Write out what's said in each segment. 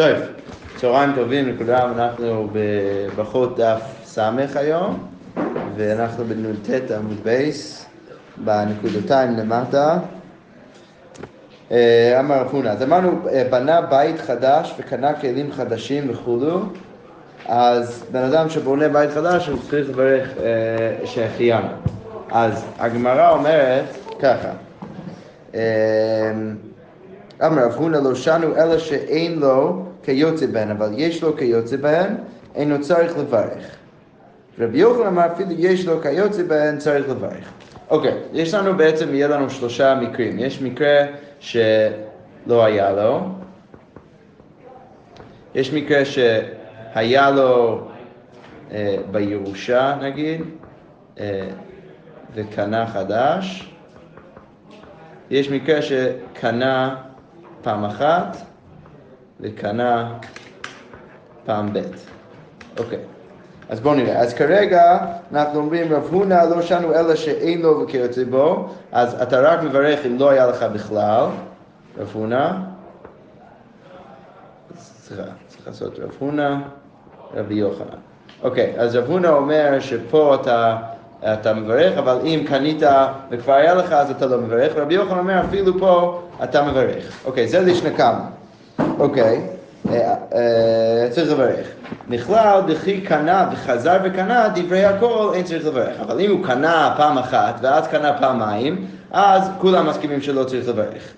טוב, צהריים טובים לכולם, אנחנו בברכות דף סמך היום, ואנחנו בנ"ט עמוד בייס, בנקודותיים למטה. אמר רפונה, אז אמרנו, בנה בית חדש וקנה כלים חדשים וכולו, אז בן אדם שבונה בית חדש הוא צריך לברך שהחיינו. אז הגמרא אומרת ככה, אמר רפונה, לא שנו אלא שאין לו כיוצא בהן, אבל יש לו כיוצא בהן, אינו צריך לברך. רבי יוחנן אמר, אפילו יש לו כיוצא בהן, צריך לברך. אוקיי, יש לנו בעצם, יהיה לנו שלושה מקרים. יש מקרה שלא היה לו, יש מקרה שהיה לו בירושה נגיד, וקנה חדש, יש מקרה שקנה פעם אחת, וקנה פעם ב'. אוקיי, אז בואו נראה. אז כרגע אנחנו אומרים, רב הונא לא שנו אלא שאין לו וכיוצא בו, אז אתה רק מברך אם לא היה לך בכלל, רב הונא. צריך לעשות רב הונא, רבי יוחנן. אוקיי, אז רב הונא אומר שפה אתה מברך, אבל אם קנית וכבר היה לך אז אתה לא מברך, רבי יוחנן אומר אפילו פה אתה מברך. אוקיי, זה לשני כמה. אוקיי, צריך לברך. נכלל, דחי קנה וחזר וקנה, דברי הכל, אין צריך לברך. אבל אם הוא קנה פעם אחת ואז קנה פעמיים, אז כולם מסכימים שלא צריך לברך.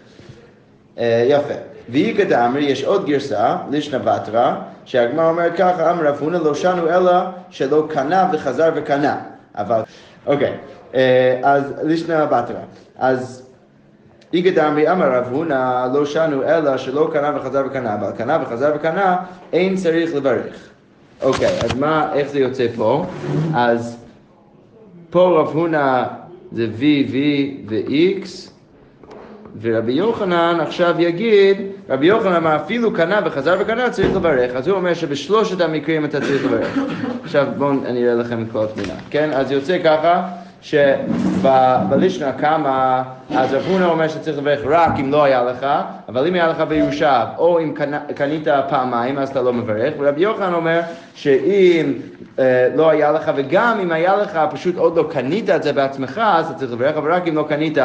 יפה. והיא כדאמרי, יש עוד גרסה, לישנא בתרא, שהגמרא אומרת ככה, אמר רב הונא לא שנו אלא שלא קנה וחזר וקנה. אבל, אוקיי, אז לישנא בתרא. אז איגדמרי אמר רב הונא לא שנו אלא שלא קנה וחזר וקנה, אבל קנה וחזר וקנה אין צריך לברך. אוקיי, אז איך זה יוצא פה? אז פה רב הונא זה V, V ו-X, ורבי יוחנן עכשיו יגיד, רבי יוחנן אמר אפילו קנה וחזר וקנה צריך לברך, אז הוא אומר שבשלושת המקרים אתה צריך לברך. עכשיו בואו אני אראה לכם את כל התמונה, כן? אז יוצא ככה, שבלישנה כמה, אז רב הונא אומר שצריך לברך רק אם לא היה לך, אבל אם היה לך בירושה או אם קנית פעמיים אז אתה לא מברך, ורבי יוחנן אומר שאם לא היה לך וגם אם היה לך פשוט עוד לא קנית את זה בעצמך אז אתה צריך לברך, אבל רק אם לא קנית,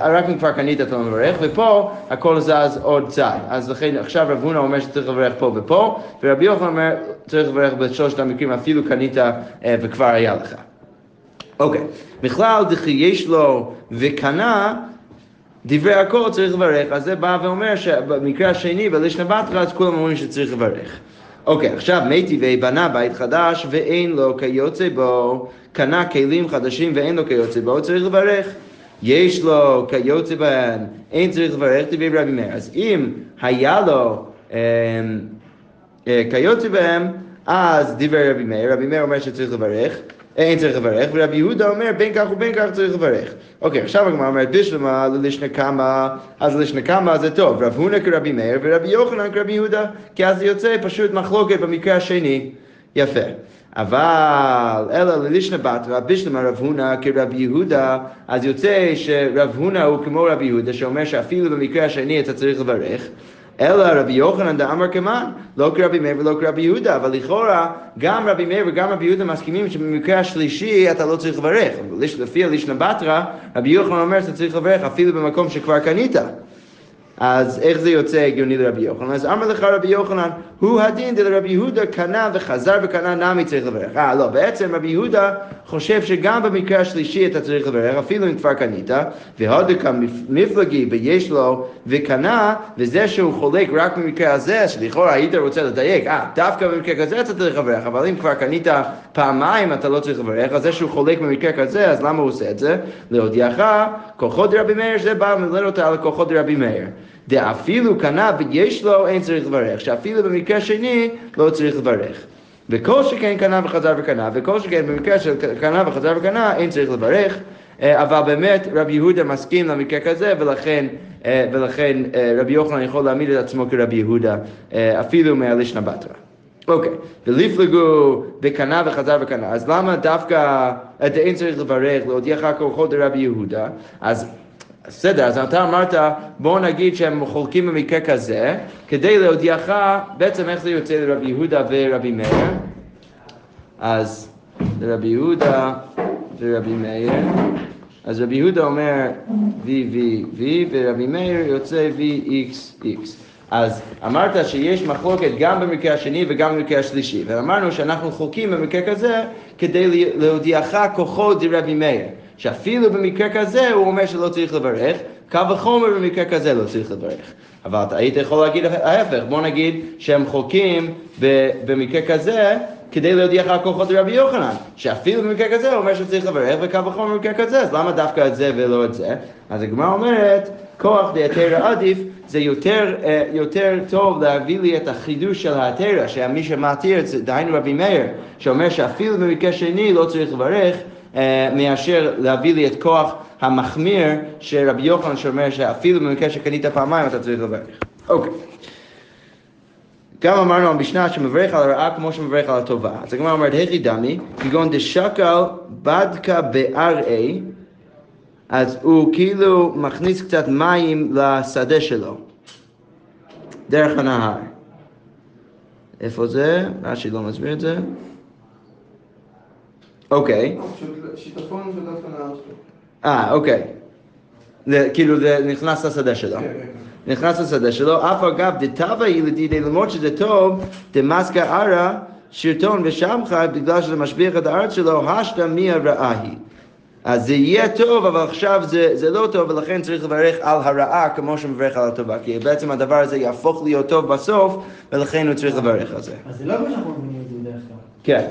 רק אם כבר קנית אתה לא מברך, ופה הכל זז עוד צעד, אז לכן עכשיו רב הונא אומר שצריך לברך פה ופה, ורבי יוחנן אומר צריך לברך בשלושת המקרים אפילו קנית וכבר היה לך. אוקיי, בכלל דכי יש לו וקנה, דברי הכל צריך לברך, אז זה בא ואומר שבמקרה השני, בלישנא בתרא, אז כולם אומרים שצריך לברך. אוקיי, עכשיו מיטיבי בנה בית חדש ואין לו כיוצא בו, קנה כלים חדשים ואין לו כיוצא בו, צריך לברך. יש לו כיוצא בהן, אין צריך לברך, דברי רבי מאיר. אז אם היה לו כיוצא בהם, אז דברי רבי מאיר, רבי מאיר אומר שצריך לברך. אין צריך לברך, ורבי יהודה אומר בין כך ובין כך צריך לברך. אוקיי, עכשיו הגמרא אומרת בשלמה ללישנא קמא, אז ללישנא קמא זה טוב, רב הונא כרבי מאיר ורבי יוחנן כרבי יהודה, כי אז יוצא פשוט מחלוקת במקרה השני. יפה. אבל אלא ללישנא בתרא בשלמה רב הונא כרבי יהודה, אז יוצא שרב הונא הוא כמו רבי יהודה שאומר שאפילו במקרה השני אתה צריך לברך. אלא רבי יוחנן דאמר כמן, לא כרבי מאיר ולא כרבי יהודה, אבל לכאורה גם רבי מאיר וגם רבי יהודה מסכימים שבמקרה השלישי אתה לא צריך לברך, אבל לפי הלישנא בתרא רבי יוחנן אומר שאתה צריך לברך אפילו במקום שכבר קנית, אז איך זה יוצא הגיוני לרבי יוחנן? אז אמר לך רבי יוחנן, הוא הדין דלרבי יהודה קנה וחזר וקנה נמי צריך לברך. לא, בעצם רבי יהודה חושב שגם במקרה השלישי אתה צריך לברך, אפילו אם כבר קנית, והודקה מפלגי ויש לו וקנה, וזה שהוא חולק רק במקרה הזה, שלכאורה היית רוצה לדייק, דווקא במקרה כזה אתה צריך לברך, אבל אם כבר קנית פעמיים אתה לא צריך לברך, אז זה שהוא חולק במקרה כזה, אז למה הוא עושה את זה? להודיעך, כוחו דרבי מאיר, זה בא מלר אותה על כוחו דרבי מאיר. דאפילו קנה ויש לו אין צריך לברך, שאפילו במקרה שני לא צריך לברך, וכל שכן קנה וחזר וקנה, וכל שכן במקרה של קנה וחזר וקנה אין צריך לברך, אבל באמת רבי יהודה מסכים למקרה כזה, ולכן רבי יוחנן יכול להעמיד את עצמו כרבי יהודה אפילו מהלישנא בתרא. אוקיי, ולפלגו וקנה וחזר וקנה, אז למה דווקא אין צריך לברך להודיעך כוחו דרבי יהודה? אז בסדר, אז אתה אמרת, בואו נגיד שהם חורקים במקרה כזה, כדי להודיעך, בעצם איך זה יוצא לרבי יהודה ורבי מאיר? אז לרבי יהודה ורבי מאיר, אז רבי יהודה אומר VVV ורבי מאיר יוצא VXX. אז אמרת שיש מחלוקת גם במקרה השני וגם במקרה השלישי, ואמרנו שאנחנו חורקים במקרה כזה כדי להודיעך כוחו דרבי מאיר. שאפילו במקרה כזה הוא אומר שלא צריך לברך, קו החומר במקרה כזה לא צריך לברך. אבל אתה היית יכול להגיד ההפך, בוא נגיד שהם חוקים במקרה כזה, כדי להודיע לך כוחות רבי יוחנן, שאפילו במקרה כזה הוא אומר שצריך לברך, וקו החומר במקרה כזה, אז למה דווקא את זה ולא את זה? אז הגמרא אומרת, כוח דהתרא עדיף, זה יותר טוב להביא לי את החידוש של ההתרא, שמי שמתיר, דהיינו רבי מאיר, שאומר שאפילו במקרה שני לא צריך לברך, מאשר להביא לי את כוח המחמיר שרבי יוחנן שאומר שאפילו במקרה שקנית פעמיים אתה צריך לברך. אוקיי. גם אמרנו על משנה שמברך על הרעה כמו שמברך על הטובה. אז הגמרא אומרת, הכי דמי, כגון דשקל בדקה בארעי, אז הוא כאילו מכניס קצת מים לשדה שלו, דרך הנהר. איפה זה? רש"י לא מסביר את זה. אוקיי. שיטפון ודווקא נער שלו. אוקיי. כאילו זה נכנס לשדה שלו. נכנס לשדה שלו, אף אגב, דתווה ילדידי, למרות שזה טוב, דמסקה ערה, שרטון ושמחה, בגלל שזה משביח את הארץ שלו, השתה מי הרעה היא. אז זה יהיה טוב, אבל עכשיו זה לא טוב, ולכן צריך לברך על הרעה כמו שמברך על הטובה, כי בעצם הדבר הזה יהפוך להיות טוב בסוף, ולכן הוא צריך לברך על זה. אז זה לא מה שאנחנו מבינים את זה דרך כלל. כן.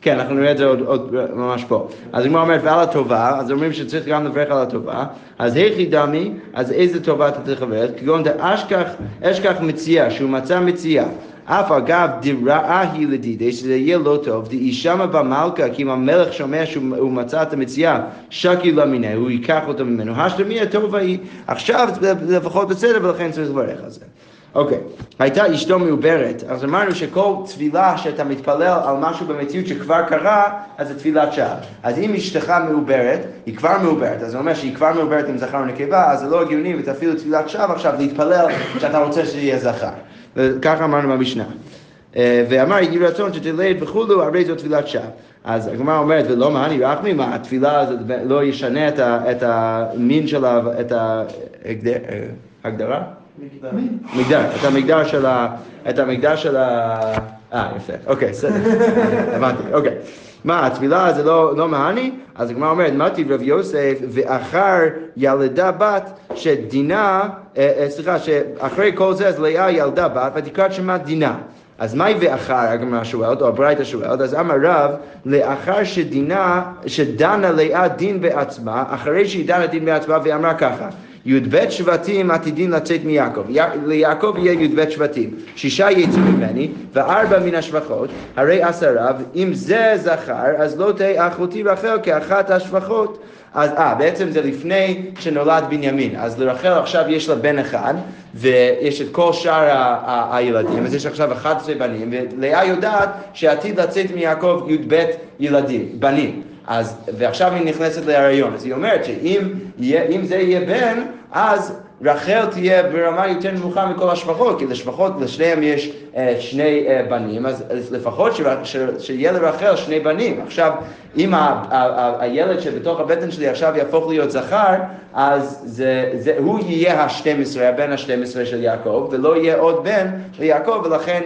כן, אנחנו נראה את זה עוד ממש פה. אז אם הוא אומר ועל הטובה, אז אומרים שצריך גם לברך על הטובה. אז הכי דמי, אז איזה טובה אתה צריך לברך? כגון אשכח מציאה, שהוא מצא מציאה. אף אגב, דרעה היא לדידי, שזה יהיה לא טוב, דאישמה במלכה, כי אם המלך שומע שהוא מצא את המציאה, שקי לה מיני, הוא ייקח אותה ממנו. השלמי הטובה היא עכשיו לפחות בסדר, ולכן צריך לברך על זה. אוקיי, הייתה אשתו מעוברת, אז אמרנו שכל תפילה שאתה מתפלל על משהו במציאות שכבר קרה, אז זה תפילת שווא. אז אם אשתך מעוברת, היא כבר מעוברת, אז זה אומר שהיא כבר מעוברת עם זכר ונקבה, אז זה לא הגיוני, ותפעילו תפילת שווא עכשיו להתפלל שאתה רוצה שיהיה זכר. וככה אמרנו במשנה. ואמר, יהי רצון שתלד וכולו, הרי זו תפילת שווא. אז הגמרא אומרת, ולא מהני רחמי, מה התפילה הזאת לא ישנה את המין שלה, את ההגדרה? מגדר, את המגדר של ה... יפה, אוקיי, סדר, הבנתי, אוקיי. מה, התפילה זה לא מהני? אז הגמרא אומרת, מתי רב יוסף ואחר ילדה בת שדינה, סליחה, שאחרי כל זה, אז לאה ילדה בת, ותקראת שמה דינה. אז מהי ואחר, הגמרא שואלת, או הברייתא שואלת, אז אמר רב, לאחר שדנה לאה דין בעצמה, אחרי שהיא דנה דין בעצמה, ואמרה ככה, י"ב שבטים עתידים לצאת מיעקב. ליעקב יהיה י"ב שבטים. 6 יצאו ממני, ו4 מן השבחות, הרי 10. אם זה זכר, אז לא תהיה אחותי רחל כאחת השבחות. אז בעצם זה לפני שנולד בנימין. אז לרחל עכשיו יש לה בן אחד, ויש את כל שאר הילדים. אז יש עכשיו 11 בנים, ולאה יודעת שעתיד לצאת מיעקב י"ב ילדים, בנים. אז, ועכשיו היא נכנסת להריון, אז היא אומרת שאם זה יהיה בן, אז רחל תהיה ברמה יותר נמוכה מכל השפחות, כי לשפחות לשניהם יש שני בנים, אז לפחות שיהיה לרחל שני בנים. עכשיו, אם הילד שבתוך הבטן שלי עכשיו יהפוך להיות זכר, אז הוא יהיה ה-12, הבן ה-12 של יעקב, ולא יהיה עוד בן של יעקב, ולכן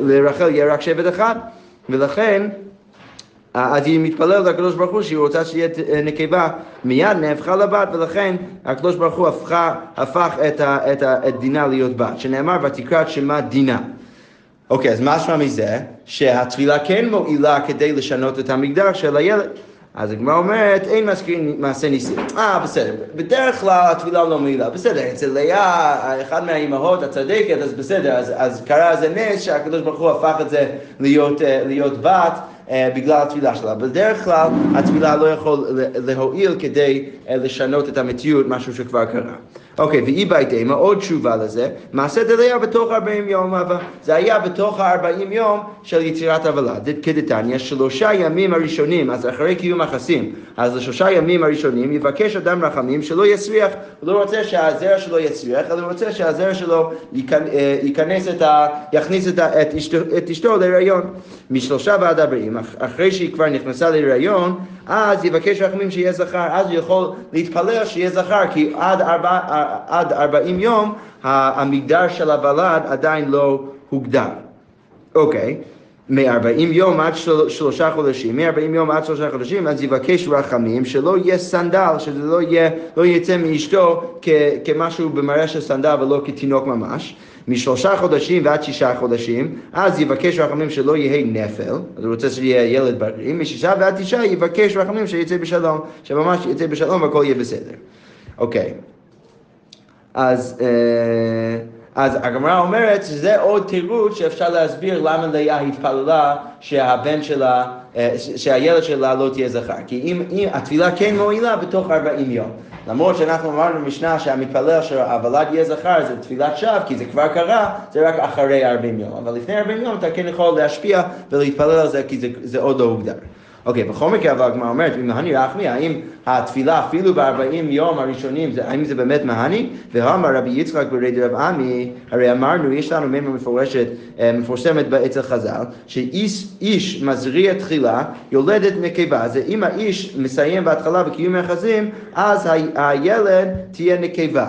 לרחל יהיה רק שבט אחד, ולכן אז היא מתפללת לקדוש ברוך הוא שהיא רוצה שיהיה נקבה, מיד נהפכה לבת, ולכן הקדוש ברוך הוא הפך את דינה להיות בת, שנאמר ותקראת שמה דינה. אוקיי, אז משמע מזה שהתפילה כן מועילה כדי לשנות את המגדר של הילד. אז הגמרא אומרת, אין מזכירים מעשה ניסים. בסדר, בדרך כלל התפילה לא מועילה, בסדר, אצל לאה, אחד מהאימהות הצדקת, אז בסדר, אז קרה זה נס שהקדוש ברוך הוא הפך את זה להיות בת, בגלל התפילה שלה. בדרך כלל התפילה לא יכול להועיל כדי לשנות את המציאות, משהו שכבר קרה. אוקיי, ואי בית אימה, עוד תשובה לזה, מעשה דליה בתוך 40 יום אהבה. זה היה בתוך 40 יום של יצירת הבלה. כדתניא, 3 ימים הראשונים, אז אחרי קיום החסים, אז ל3 ימים הראשונים יבקש אדם רחמים שלא יסריח. הוא לא רוצה שהזרע שלו יסריח, אלא הוא רוצה שהזרע שלו יכניס את אשתו להיריון. מ3 ועד 40, אחרי שהיא כבר נכנסה להיריון, אז יבקש רחמים שיהיה זכר, אז הוא יכול להתפלל שיהיה זכר, כי עד 40 יום המגדר של הוולד עדיין לא הוגדר. אוקיי, מ-40 יום עד 3 חודשים, אז יבקש רחמים שלא יהיה סנדל, שזה לא יצא מאשתו כמשהו במראה של סנדל ולא כתינוק ממש. מ3 חודשים ועד 6 חודשים, אז יבקש רחמים שלא יהיה נפל, אז הוא רוצה שיהיה ילד בריא. מ6 ועד 9 יבקש רחמים שיצא בשלום, שממש יצא בשלום והכל יהיה בסדר. אוקיי, אז הגמרא אומרת שזה עוד תירוץ שאפשר להסביר למה ליה התפללה שהילד שלה לא תהיה זכר. כי אם התפילה כן מועילה בתוך 40 יום. למרות שאנחנו אמרנו במשנה שהמתפלל שהוולד יהיה זכר זה תפילת שווא, כי זה כבר קרה, זה רק אחרי 40 יום. אבל לפני 40 יום אתה כן יכול להשפיע ולהתפלל על זה, כי זה עוד לא הוגדר. אוקיי, בכל מקרה, אבל הגמרא אומרת, אם מהני רחמי, האם התפילה אפילו ב40 יום הראשונים, האם זה באמת מהני? והאמר רבי יצחק ברי רב עמי, הרי אמרנו, יש לנו מימרה מפורסמת אצל חז"ל, שאיש מזריע תחילה, יולדת נקבה. זה אם האיש מסיים בהתחלה בקיום יחסים, אז הילד תהיה נקבה.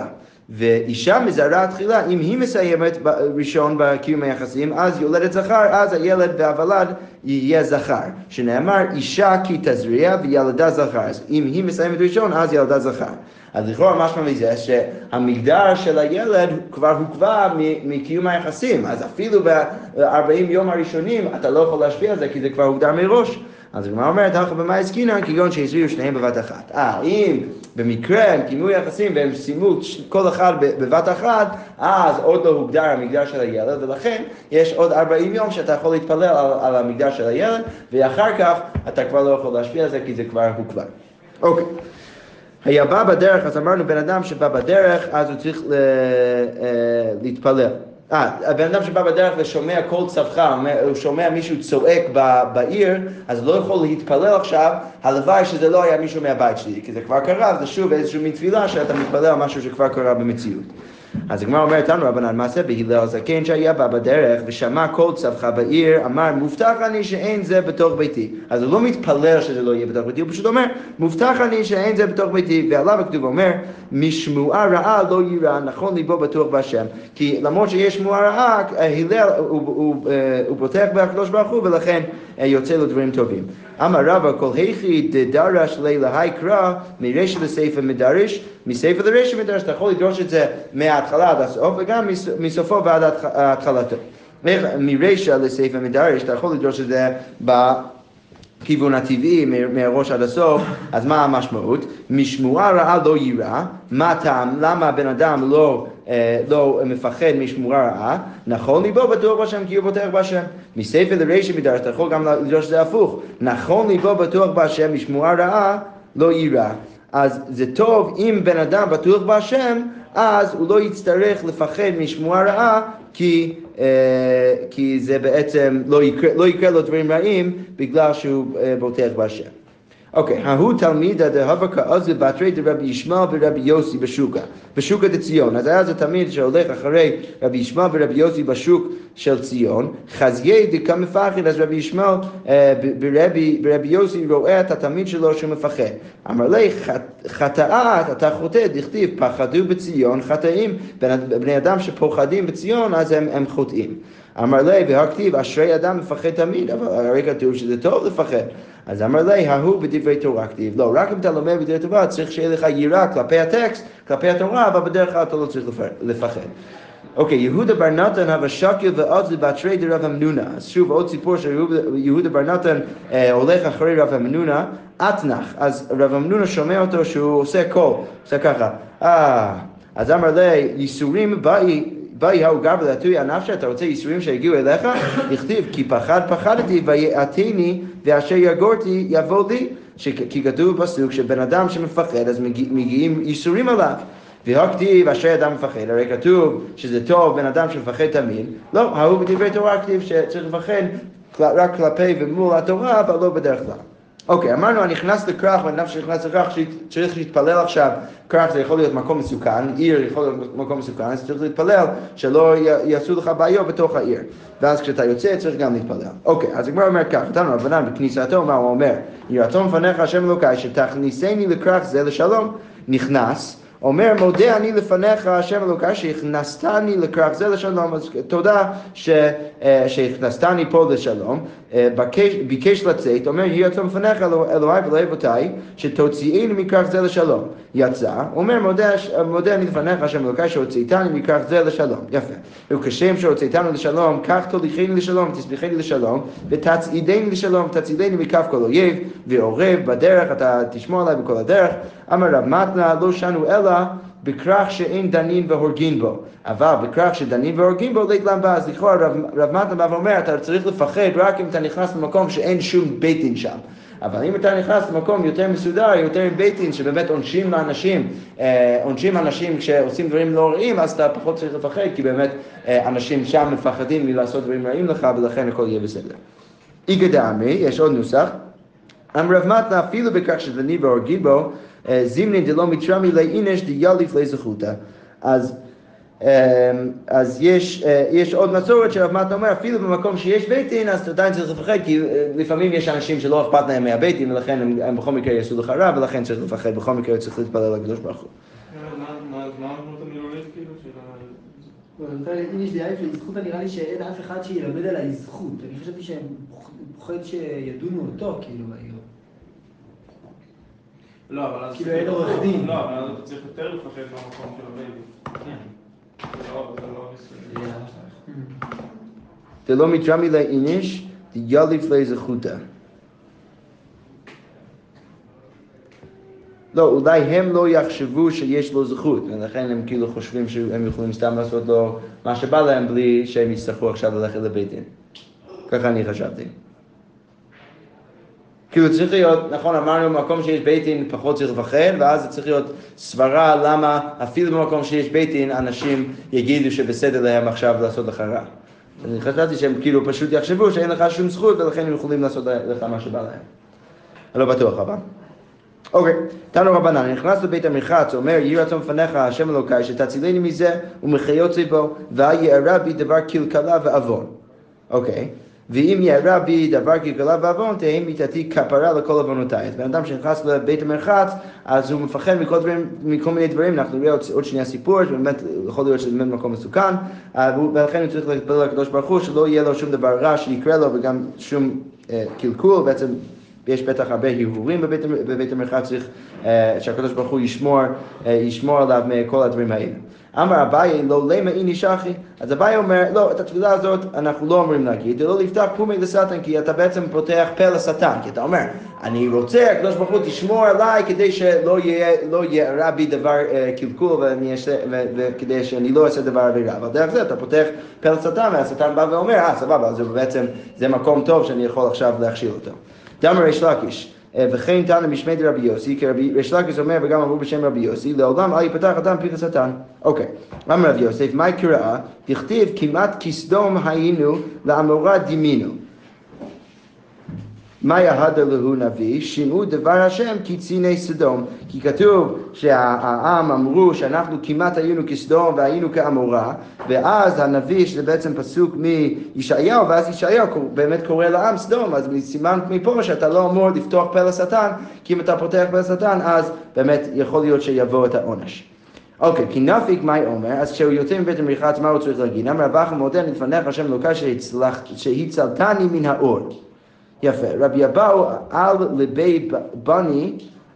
ואישה מזרעה תחילה, אם היא מסיימת ראשון בקיום היחסים, אז יולדת זכר, אז הילד והוולד יהיה זכר. שנאמר, אישה כי תזריע וילדה זכר. אז אם היא מסיימת ראשון, אז ילדה זכר. אז לכאורה משמע מזה שהמגדר של הילד כבר הוקבע מקיום היחסים. אז אפילו ב-40 יום הראשונים אתה לא יכול להשפיע על זה, כי זה כבר הוגדר מראש. אז הגמרא אומרת, הלכה במה עסקינן, כגון שהזריעו שניהם בבת אחת. אם במקרה הם קיימו יחסים והם סיימו כל אחד בבת אחת, אז עוד לא הוגדר המגדר של הילד, ולכן יש עוד 40 יום שאתה יכול להתפלל על המגדר של הילד, ואחר כך אתה כבר לא יכול להשפיע על זה, כי זה כבר הוקבע. אוקיי. היה בא בדרך, אז אמרנו בן אדם שבא בדרך, אז הוא צריך להתפלל. הבן אדם שבא בדרך ושומע קול צווחה, הוא שומע מישהו צועק בעיר, אז לא יכול להתפלל עכשיו, הלוואי שזה לא היה מישהו מהבית שלי, כי זה כבר קרה, זה שוב איזושהי מתפילה שאתה מתפלל על משהו שכבר קרה במציאות. אז הגמרא אומרת לנו, רבנן מעשה בהלל זקן שהיה בא בדרך ושמע קול צווחה בעיר, אמר מובטח אני שאין זה בתוך ביתי. אז הוא לא מתפלל שזה לא יהיה בתוך ביתי, הוא פשוט אומר מובטח אני שאין זה בתוך ביתי, ועליו הכתוב אומר משמועה רעה לא יירא, נכון ליבו בטוח בהשם. כי למרות שיש שמועה רעה, הלל הוא בוטח בהקדוש ברוך הוא, ולכן יוצא לו דברים טובים. אמר רבא כל היכי דדרש לי להי קרא מרישא לסייפא מדרש, מסייפא לרישא מדרש. אתה יכול לדרוש את זה מההתחלה עד הסוף, וגם מסופו ועד התחלתו. מרישא לסייפא מדרש, אתה יכול לדרוש את זה בכיוון הטבעי, מהראש עד הסוף. אז מה המשמעות? משמועה רעה לא יירא. מה טעם? למה הבן אדם לא מפחד משמועה רעה? נכון ליבו בטוח בשם כי הוא בוטח בשם. מסייפא לרישא מדרש, אתה יכול גם לדרוש את זה הפוך. נכון ליבו בטוח בשם, משמועה רעה לא יירא. אז זה טוב אם בן אדם בטוח בהשם, אז הוא לא יצטרך לפחד משמועה רעה, כי זה בעצם לא יקרה לו דברים רעים בגלל שהוא בוטח בהשם. אוקיי, ההוא תלמיד הדהבה כעוז לבטרי דרבי ישמעאל ורבי יוסי בשוק דציון. אז היה זה תלמיד שהולך אחרי רבי ישמעאל ורבי יוסי בשוק של ציון. חזייה דקה מפחד, אז רבי ישמעאל ברבי יוסי רואה את התלמיד שלו שמפחד. אמר לי, חטאת, אתה חוטא, דכתיב, פחדו בציון חטאים. בני אדם שפוחדים בציון, אז הם חוטאים. אמר לי, והכתיב, אשרי אדם מפחד תמיד, אבל הרי כתוב שזה טוב לפחד. אז אמר לי, ההוא בדברי תורה כתיב. לא, רק אם אתה לומד בדברי תורה, צריך שיהיה לך יראה כלפי הטקסט, כלפי התורה, אבל בדרך כלל אתה לא צריך לפחד. אוקיי, יהודה בר נתן הווה שקיה ועוז לבטרי דרב המנונה. אז שוב, עוד סיפור שיהודה בר נתן הולך אחרי רב המנונה, אתנח. אז רב המנונה שומע אותו שהוא עושה קול, עושה ככה. אז אמר לי, ייסורים באי ההוגר ולטוי הנפשי, אתה רוצה ייסורים שהגיעו אליך? הכתיב, כי פחדתי ויעתני ואשר יגורתי יבוא לי. כי כתוב בפסוק שבן אדם שמפחד אז מגיעים ייסורים עליו. והכתיב אשרי אדם מפחד, הרי כתוב שזה טוב בן אדם שמפחד תמיד, לא, ההוא בדברי תורה כתיב שצריך לפחד רק כלפי ומול התורה, אבל לא בדרך כלל. אוקיי, אמרנו, הנכנס לכרך, בן אדם שנכנס לכרך, שצריך להתפלל עכשיו, כרך זה יכול להיות מקום מסוכן, עיר יכול להיות מקום מסוכן, אז צריך להתפלל שלא יעשו לך בעיות בתוך העיר. ואז כשאתה יוצא, צריך גם להתפלל. אוקיי, אז הגמרא אומר כך, תנו רבנן בכניסתו, מה הוא אומר? ירצון לפניך השם אלוקיי, שתכניסני לכרך זה לשלום, נכנס, אומר, מודה אני לפניך השם אלוקיי, שהכנסתני לכרך זה לשלום, אז תודה שהכנסתני פה לשלום. ביקש לצאת, אומר, יהי רצון לפניך אלוהי ולא אבותיי, שתוציאיני מכרך זה לשלום. יצא, אומר, מודה אני לפניך השם אלוקיי, שהוציאתני מכרך זה לשלום. יפה. וכשם שהוציאתנו לשלום, כך תוליכני לשלום, תשליכני לשלום, ותצעידני לשלום, תצעידני מכף כל אויב, ועורב בדרך, אתה תשמור עליי בכל הדרך. אמר רב מתנה, לא שנו אלא בכרך שאין דנין והורגין בו, אבל בכרך שדנין והורגין בו ליד להם באז, לכאורה רב מתנה אומר, אתה צריך לפחד רק אם אתה נכנס למקום שאין שום בית דין שם. אבל אם אתה נכנס למקום יותר מסודר, יותר בית דין, שבאמת עונשים לאנשים, עונשים אנשים כשעושים דברים לא רעים, אז אתה פחות צריך לפחד, כי באמת אנשים שם מפחדים מלעשות דברים רעים לך, ולכן הכל יהיה בסדר. איגדעמי, יש עוד נוסח, אמר רב מתנה, אפילו בכך שדנין והורגין בו, זימנין דלא מתרמי לאינש דיאליף לזכותה. אז יש עוד מסורת שרב מתנה אומר, אפילו במקום שיש בית דין, אז עדיין צריך לפחד, כי לפעמים יש אנשים שלא אכפת להם מהבית דין, ולכן הם בכל מקרה יעשו לך רע, ולכן צריך לפחד, בכל מקרה צריך להתפלל לקדוש ברוך הוא. מה אמרת מילולית כאילו? אינש דיאליף לזכותה, נראה לי שאין אף אחד שילמד עליי זכות. אני חשבתי שהם פוחד שידונו אותו, כאילו, לא, אבל אז כאילו אין עורך דין. לא, אבל אז אתה צריך יותר לפחד מהמקום של הבית דין. לא, אתה לא מסוים. דלא מתרמי לאינש, דיאליף לזכותה. לא, אולי הם לא יחשבו שיש לו זכות, ולכן הם כאילו חושבים שהם יכולים סתם לעשות לו מה שבא להם בלי שהם יצטרכו עכשיו ללכת לבית דין. ככה אני חשבתי. כאילו צריך להיות, נכון, אמרנו במקום שיש בית דין פחות צריך לפחד, ואז צריך להיות סברה למה אפילו במקום שיש בית דין אנשים יגידו שבסדר להם עכשיו לעשות לך רע. אני חשבתי שהם כאילו פשוט יחשבו שאין לך שום זכות ולכן הם יכולים לעשות לך מה שבא להם. אני לא בטוח אבל. אוקיי, תנו רבנן, נכנס לבית המרחץ, אומר, יהי רצון לפניך השם אלוקיי, שתצילני מזה ומחיוצי בו, ואל יארע בי דבר קלקלה ועוון. אוקיי. ואם יארע בי דבר קלקלה ועוון, תהא מיתתי כפרה לכל עוונותיי. אז בן אדם שנכנס לבית המרחץ, אז הוא מפחד מכל מיני דברים, אנחנו נראה עוד שנייה סיפור, שבאמת יכול להיות שזה באמת מקום מסוכן, ולכן הוא צריך להתפלל לקדוש ברוך הוא, שלא יהיה לו שום דבר רע שיקרה לו, וגם שום קלקול, בעצם יש בטח הרבה הרהורים בבית המרחץ, צריך שהקדוש ברוך הוא ישמור עליו מכל הדברים האלה. אמר אביי, לא למה איני שחי, אז אביי אומר, לא, את התפילה הזאת אנחנו לא אומרים להגיד, לא לפתח פומי לסטן, כי אתה בעצם פותח פה לסטן, כי אתה אומר, אני רוצה, הקדוש ברוך הוא תשמור עליי, כדי שלא יארע בי דבר קלקול, וכדי שאני לא אעשה דבר רע, אבל דרך זה אתה פותח פה לסטן, והסטן בא ואומר, סבבה, אז בעצם זה מקום טוב שאני יכול עכשיו להכשיל אותו. דאמר ריש לקיש, וכן תנא משמי דרבי יוסי, כי ריש לקיש אומר וגם אמרו בשם רבי יוסי, לעולם אל יפתח אדם פי לשטן. אוקיי, אמר רבי יוסף, מהי קראה? דכתיב כמעט כסדום היינו לעמורה דימינו. מה יהדר להו נביא? שמעו דבר השם כציני סדום, כי כתוב שהעם אמרו שאנחנו כמעט היינו כסדום והיינו כעמורה, ואז הנביא, שזה בעצם פסוק מישעיהו, ואז ישעיהו באמת קורא לעם סדום, אז סימן מפה שאתה לא אמור לפתוח פה לשטן, כי אם אתה פותח פה לשטן אז באמת יכול להיות שיבוא את העונש. אוקיי, כי נפיק מה היא אומר, אז כשהוא יוצא מבית המרחץ מה הוא צריך להגיד? אמר אבך מודה לפניך השם אלוקיי שהצלתני מן האור. יפה, רבי אבאו על לבי בני,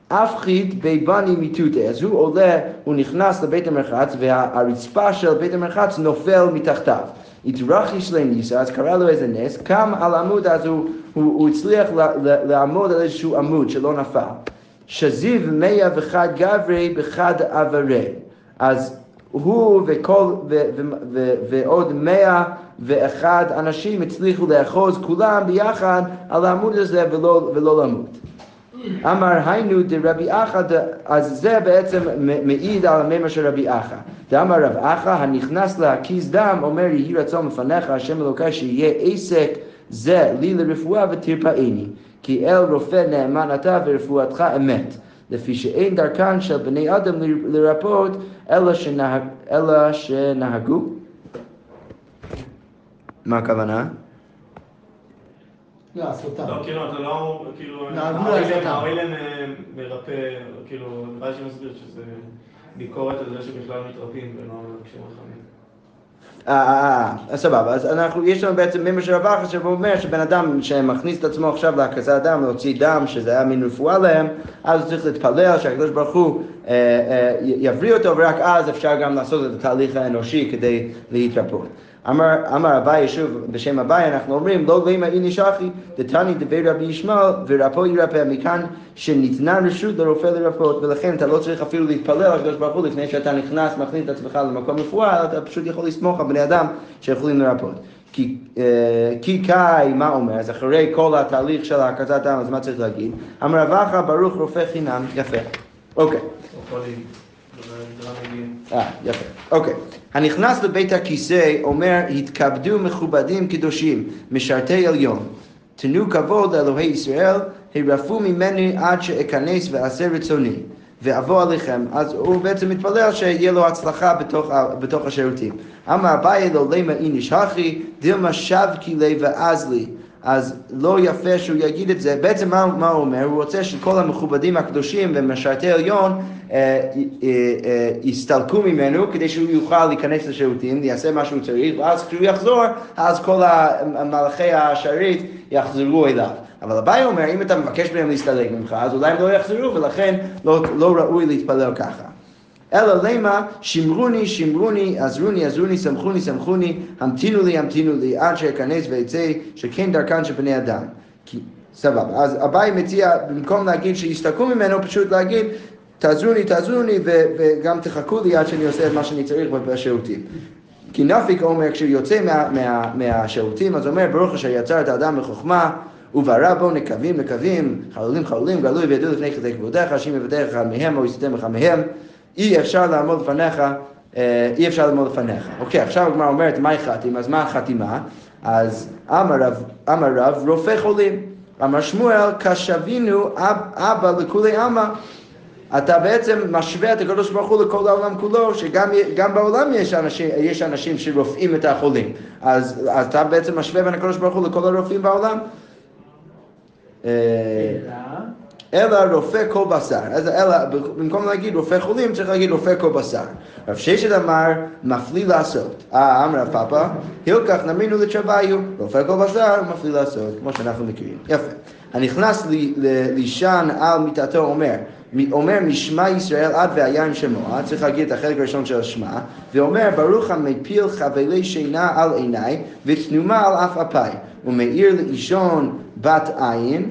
אפחית בי בני מיתותי. אז הוא עולה, הוא נכנס לבית המרחץ, והרצפה של בית המרחץ נופל מתחתיו. התרחיש לניסה, אז קרא לו איזה נס, קם על עמוד, אז הוא הצליח לעמוד על איזשהו עמוד שלא נפל. שזיב 101 גברי בחד עברי. אז הוא ועוד 101 אנשים הצליחו לאחוז כולם ביחד על העמוד הזה ולא למות. אמר היינו דרבי אחא, אז זה בעצם מעיד על המימה של רבי אחא. דאמר רב אחא, הנכנס להקיז דם, אומר יהי רצון לפניך, השם אלוקי, שיהיה עסק זה לי לרפואה ותרפאיני, כי אל רופא נאמן אתה ורפואתך אמת. לפי שאין דרכן של בני אדם לרפות, אלא שנהגו. מה הכוונה? לא, סוטה. לא, כאילו, אתה לא... נהגו להסוטה. האוילן מרפא, כאילו, נראה לי שמסביר שזה ביקורת על זה שבכלל מתרפאים ולא מבקשים רחמים. סבבה, אז אנחנו, יש לנו בעצם מימא של רבך שאומר שבן אדם שמכניס את עצמו עכשיו להקזת דם, להוציא דם, שזה היה מין רפואה להם, אז הוא צריך להתפלל שהקדוש ברוך הוא יבריא אותו, ורק אז אפשר גם לעשות את התהליך האנושי כדי להתרפות. אמר אביי, שוב בשם אביי אנחנו אומרים לא לימא איני שחי דתני דבר רבי ישמעאל ורפו ירפא, מכאן שניתנה רשות לרופא לרפות, ולכן אתה לא צריך אפילו להתפלל לקדוש ברוך הוא לפני שאתה נכנס מכניס את עצמך למקום רפואה, אתה פשוט יכול לסמוך על בני אדם שיכולים לרפות. כי קאי, מה אומר? אז אחרי כל התהליך של הקזת דם, אז מה צריך להגיד? אמר אביך ברוך רופא חינם. יפה, אוקיי, יפה, אוקיי. הנכנס לבית הכיסא, אומר התכבדו מכובדים קדושים משרתי עליון, תנו כבוד לאלוהי ישראל, הרפו ממני עד שאכנס ועשה רצוני ואבוא עליכם. אז הוא בעצם מתפלל שיהיה לו הצלחה בתוך השירותים. אמר אביי לא לימא איני שחי דילמה שבקי לי ואז לי, אז לא יפה שהוא יגיד את זה. בעצם מה הוא אומר? הוא רוצה שכל המכובדים הקדושים ומשרתי עליון יסתלקו ממנו כדי שהוא יוכל להיכנס לשירותים, יעשה מה שהוא צריך, ואז כשהוא יחזור, אז כל המלאכי השרת יחזרו אליו. אבל הבעיה אומר, אם אתה מבקש בהם להסתלק ממך, אז אולי הם לא יחזרו, ולכן לא ראוי להתפלל ככה. אלא למה שמרוני שמרוני עזרוני עזרוני סמכוני סמכוני המתינו לי המתינו לי עד שאכנס ויצא שכן דרכן של בני אדם. סבבה, אז אביי מציע במקום להגיד שיסתלקו ממנו, פשוט להגיד תעזרו לי וגם תחכו לי עד שאני עושה את מה שאני צריך בשירותים. כי נפיק אומר כשהוא יוצא מהשירותים, אז אומר ברוך אשר יצר את האדם מחוכמה וברא בו נקבים חלולים גלוי וידעו לפני כדי כבודך, שאם יבדך אחד מהם או יסתם אחד מהם אי אפשר לעמוד לפניך. אוקיי, עכשיו הגמרא אומרת מהי חתימה, אז מה החתימה? אז אמר רב רופא חולים. אמר שמואל כשבינו אבא לכולי עמא. אתה בעצם משווה את הקדוש ברוך הוא לכל העולם כולו, שגם בעולם יש אנשים שרופאים את החולים. אז אתה בעצם משווה בין הקדוש ברוך הוא לכל הרופאים בעולם. אלא רופא כל בשר. אז במקום להגיד רופא חולים, צריך להגיד רופא כל בשר. רב ששת אמר, מפליא לעשות. אמר רב פאפא, הילקח נמינו לצ'וויו, רופא כל בשר, מפליא לעשות, כמו שאנחנו מכירים. יפה. הנכנס לישן על מיטתו אומר משמע ישראל עד והיין שמוע, צריך להגיד את החלק הראשון של השמע, ואומר ברוך המפיל חבלי שינה על עיניי, ותנומה על אף אפיי, ומאיר לאישון בת עין,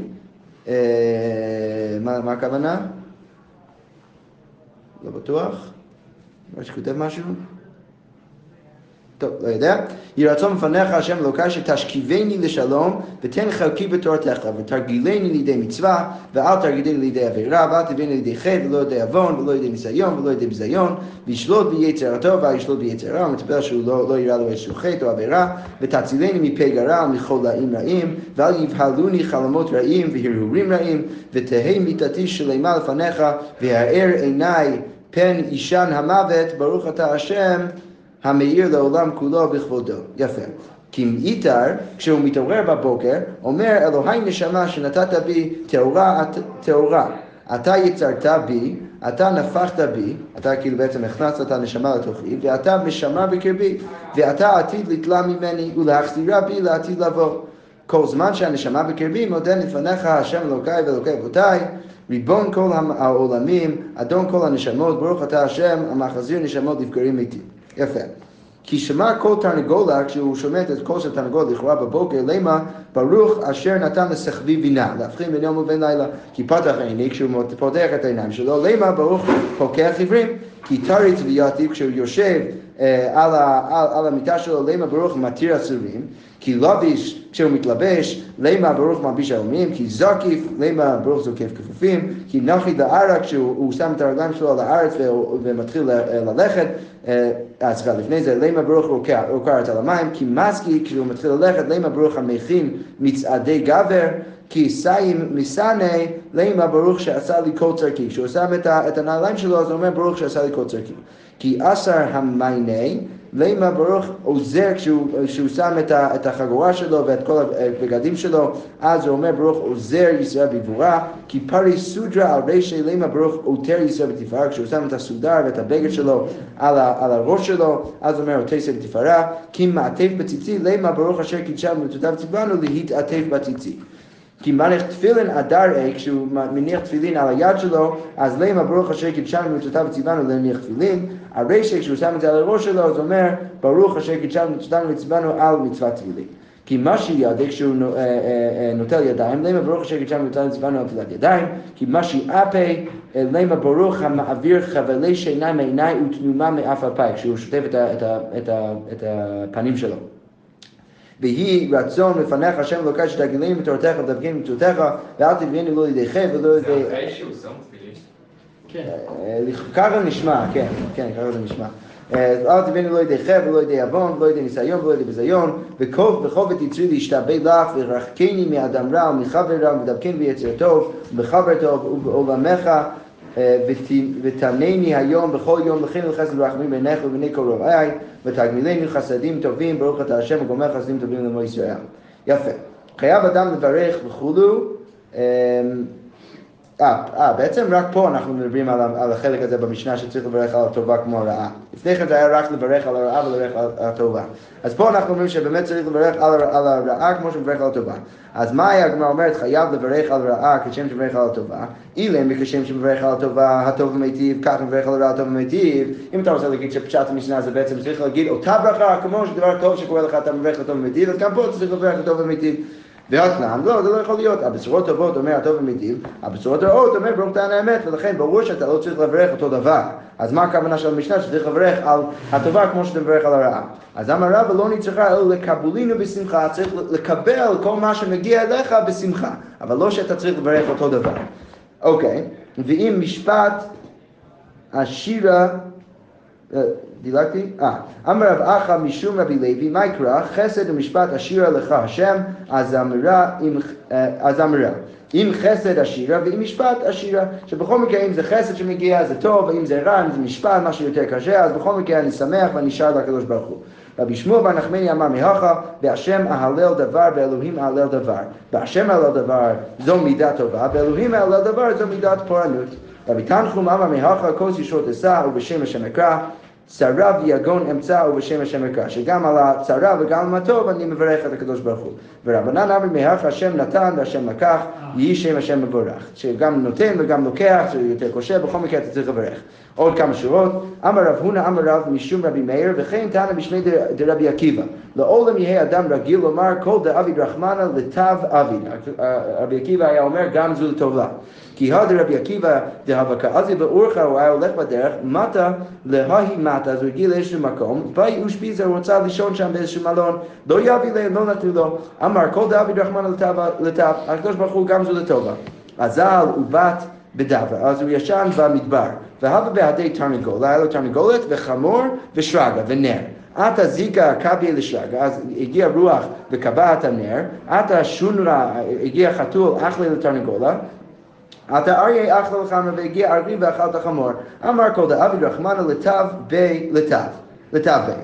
מה הכוונה? לא בטוח. מה שכותב משהו? טוב, לא יודע. יהי רצון לפניך השם אלוקי שתשכיבני לשלום ותן חלקי בתורתך ותרגילני לידי מצווה ואל תרגילני לידי עבירה ואל תביאני לידי חטא ולא לידי עוון ולא לידי ניסיון ולא לידי ביזיון, וישלוט ביצרתו וישלוט ביצרה, ומתפלל שהוא לא יראה לו איזשהו חטא או עבירה, ותצילני מפי גרה ומכל דעים רעים ואל יבהלוני חלומות רעים והרהורים רעים, ותהי מיתתי שלמה לפניך והאר עיניי פן אישן המוות, ברוך אתה השם המאיר לעולם כולו בכבודו. יפה. כי מאיתר, כשהוא מתעורר בבוקר, אומר אלוהי נשמה שנתת בי תאורה. אתה יצרת בי, אתה נפחת בי, אתה כאילו בעצם הכנסת את הנשמה לתוכי, ואתה משמע בקרבי, ואתה עתיד לתלה ממני ולהחזירה בי לעתיד לבוא. כל זמן שהנשמה בקרבי, מודה לפניך השם אלוקי ואלוקי אבותיי, ריבון כל העולמים, אדון כל הנשמות, ברוך אתה השם, המחזיר נשמות לבקרים מתים. יפה. כי שמע כל תרנגולה, כשהוא שומט את כל של תרנגול לכאורה בבוקר, למה ברוך אשר נתן לסחבי בינה, להבחין בין יום ובין לילה, כי פתח עיני כשהוא פותח את העיניים שלו, למה ברוך פוקח עיוורים, כי תרי צבייתי כשהוא יושב על המיטה שלו, למה ברוך מתיר אסורים, כי לביש כשהוא מתלבש, למה ברוך מלביש עלומים, כי זקיף, למה ברוך זוקף כפופים, כי נחיד לערק כשהוא שם את הרגליים שלו על הארץ ומתחיל ללכת, אז לפני זה, למה ברוך רוקרת על המים, כי מסקי כשהוא מתחיל ללכת, למה ברוך המכין מצעדי גבר, כי סיים מסעני, למה ברוך שעשה לי כל צרכי. כשהוא שם את הנעליים שלו, אז הוא אומר ברוך שעשה לי כל צרכי. כי אסר המייני, למה ברוך עוזר כשהוא שם את החגורה שלו ואת כל הבגדים שלו, אז הוא אומר ברוך עוזר ישראל בגבורה, כי פרי סודרה על רשי, למה ברוך עותר ישראל בתפארה, כשהוא שם את הסודר ואת הבגד שלו על הראש שלו, אז הוא אומר עותר ישראל בתפארה, כי מעטף בציצי, למה ברוך אשר קידשה ומתותיו ציוונו להתעטף בציצי. כי מניח תפילין אדרעי, כשהוא מניח תפילין על היד שלו, אז למה ברוך אשר קידשנו ומצוותיו וציוונו להניח תפילין, הרשע כשהוא שם את זה על הראש שלו, אז אומר ברוך אשר קידשנו וציוונו על מצוות תפילין. כי מה שיעדי כשהוא נוטל ידיים, למה ברוך אשר קידשנו וציוונו על נטילת ידיים, כי מה שיעפי, למה ברוך המעביר חבלי שיניים מעיניי ותנומה מאף אפי, כשהוא שוטף את הפנים שלו. ויהי רצון לפניך השם אלוקיך שתגלים בתורתך ותדבקים במצוותיך ואל תביאני לא לידי חטא ולא לידי... זה אחרי שהוא שם תפילין? כן. ככה נשמע, כן, ככה זה נשמע. אל תביאני לא לידי חטא ולא לידי עוון ולא לידי ניסיון ולא לידי ביזיון וכובד יצרי להשתבד לך ורחקני מאדם רע ומחבר רע ודבקני ביצר טוב ומחבר טוב ובעולמך ותענני היום בכל יום לחם וחסד ורחמים בעיניך ובעיני כל רבעי ותגמילני חסדים טובים ברוך אתה השם וגומל חסדים טובים לעמו ישראל. יפה. חייב אדם לברך וכולו. בעצם רק פה אנחנו מדברים על החלק הזה במשנה שצריך לברך על הטובה כמו הרעה. לפני כן זה היה רק לברך על הרעה ולברך על הטובה. אז פה אנחנו אומרים שבאמת צריך לברך על הרעה כמו שמברך על הטובה. אז מה הגמרא אומרת? חייב לברך על הרעה כשם שמברך על הטובה. אילם וכשם שמברך על הטובה, הטוב מיטיב, כך מברך על הרעה הטוב מיטיב. אם אתה רוצה להגיד שפשט המשנה זה בעצם צריך להגיד אותה ברכה כמו שדבר טוב שקורה לך אתה מברך על הטוב מיטיב, אז גם פה צריך לברך על הטוב מיטיב. והתנעם, לא, זה לא יכול להיות. הבשורות טובות אומר הטוב ומיטיב, הבשורות הרעות אומר ברוך תען האמת, ולכן ברור שאתה לא צריך לברך אותו דבר. אז מה הכוונה של המשנה? שצריך לברך על הטובה כמו שאתה מברך על הרעה. אז אמר רבא לא נצריכה אלא לקבולינו בשמחה, צריך לקבל כל מה שמגיע אליך בשמחה, אבל לא שאתה צריך לברך אותו דבר. אוקיי, ואם משפט השירה, דילגתי? אמר רב אחא משום רבי לוי, מה יקרא? חסד ומשפט אשירה לך השם, אז אמרה, אם חסד אשירה ואם משפט אשירה, שבכל מקרה אם זה חסד שמגיע זה טוב, ואם זה רע, אם זה משפט, משהו יותר קשה, אז בכל מקרה אני שמח ואני שר לקדוש ברוך הוא. רבי שמואל בר נחמני אמר מהכה, בהשם אהלל דבר, באלוהים אהלל דבר. בהשם אהלל דבר זו מידה טובה, באלוהים אהלל דבר זו מידת פורענות. רבי תנחום אמר מהכה, כוס ישרות עשה ובשם השם אקרא, צרה ויגון אמצא ובשם השם אקרא, שגם על הצרה וגם על הטוב אני מברך את הקדוש ברוך הוא. ורבנן אמר מהכה, השם נתן והשם לקח, יהי שם השם מבורך, שגם נותן וגם לוקח, שיותר קשה, בכל מקרה אתה צריך לברך. עוד כמה שורות, אמר רב הונא אמר רב משום רבי מאיר, וכן תנא משמי דרבי עקיבא, לעולם יהיה אדם רגיל לומר כל דאביד רחמנא לטב אביד. רבי עקיבא היה אומר גם זו לטוב לה. כי הדרבי עקיבא דהבקה, אז באורך הוא היה הולך בדרך, מטה להי מטה, אז הוא הגיע לאיזשהו מקום, באי אושפיז, הוא רוצה לישון שם באיזשהו מלון, לא יביא להם, לא נתנו לו, אמר כל דאביד רחמנא לטב, הקדוש ברוך הוא גם זו לטוב לה. אזל ובת בדבר, אז הוא ישן במדבר, והבה בהדי תרנגול, היה לו תרנגולת וחמור ושרגה ונר. עתה זיקה קביה לשרגה, אז הגיע רוח וקבע את הנר, עתה שונרה, הגיע חתול, אכלה לתרנגולה, עתה אריה אכלה לחמרה והגיע אריה ואכל את החמור. אמר כל דאביד רחמנא לטב בי,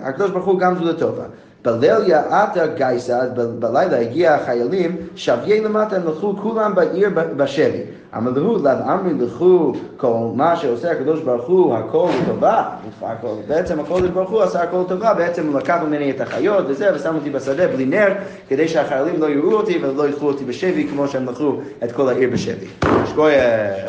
הקדוש ברוך הוא גם זו לטובה. בליליה עתה גייסה, בלילה הגיע החיילים, שביי למטה הם הלכו כולם בעיר בשבי. אמרו לאמרי לכו, כל מה שעושה הקדוש ברוך הוא, הכל לטובה. בעצם הקדוש ברוך הוא עשה הכל לטובה, בעצם הוא לקח ממני את החיות וזה, ושם אותי בשדה בלי נר, כדי שהחיילים לא יראו אותי ולא ילכו אותי בשבי, כמו שהם לקחו את כל העיר בשבי.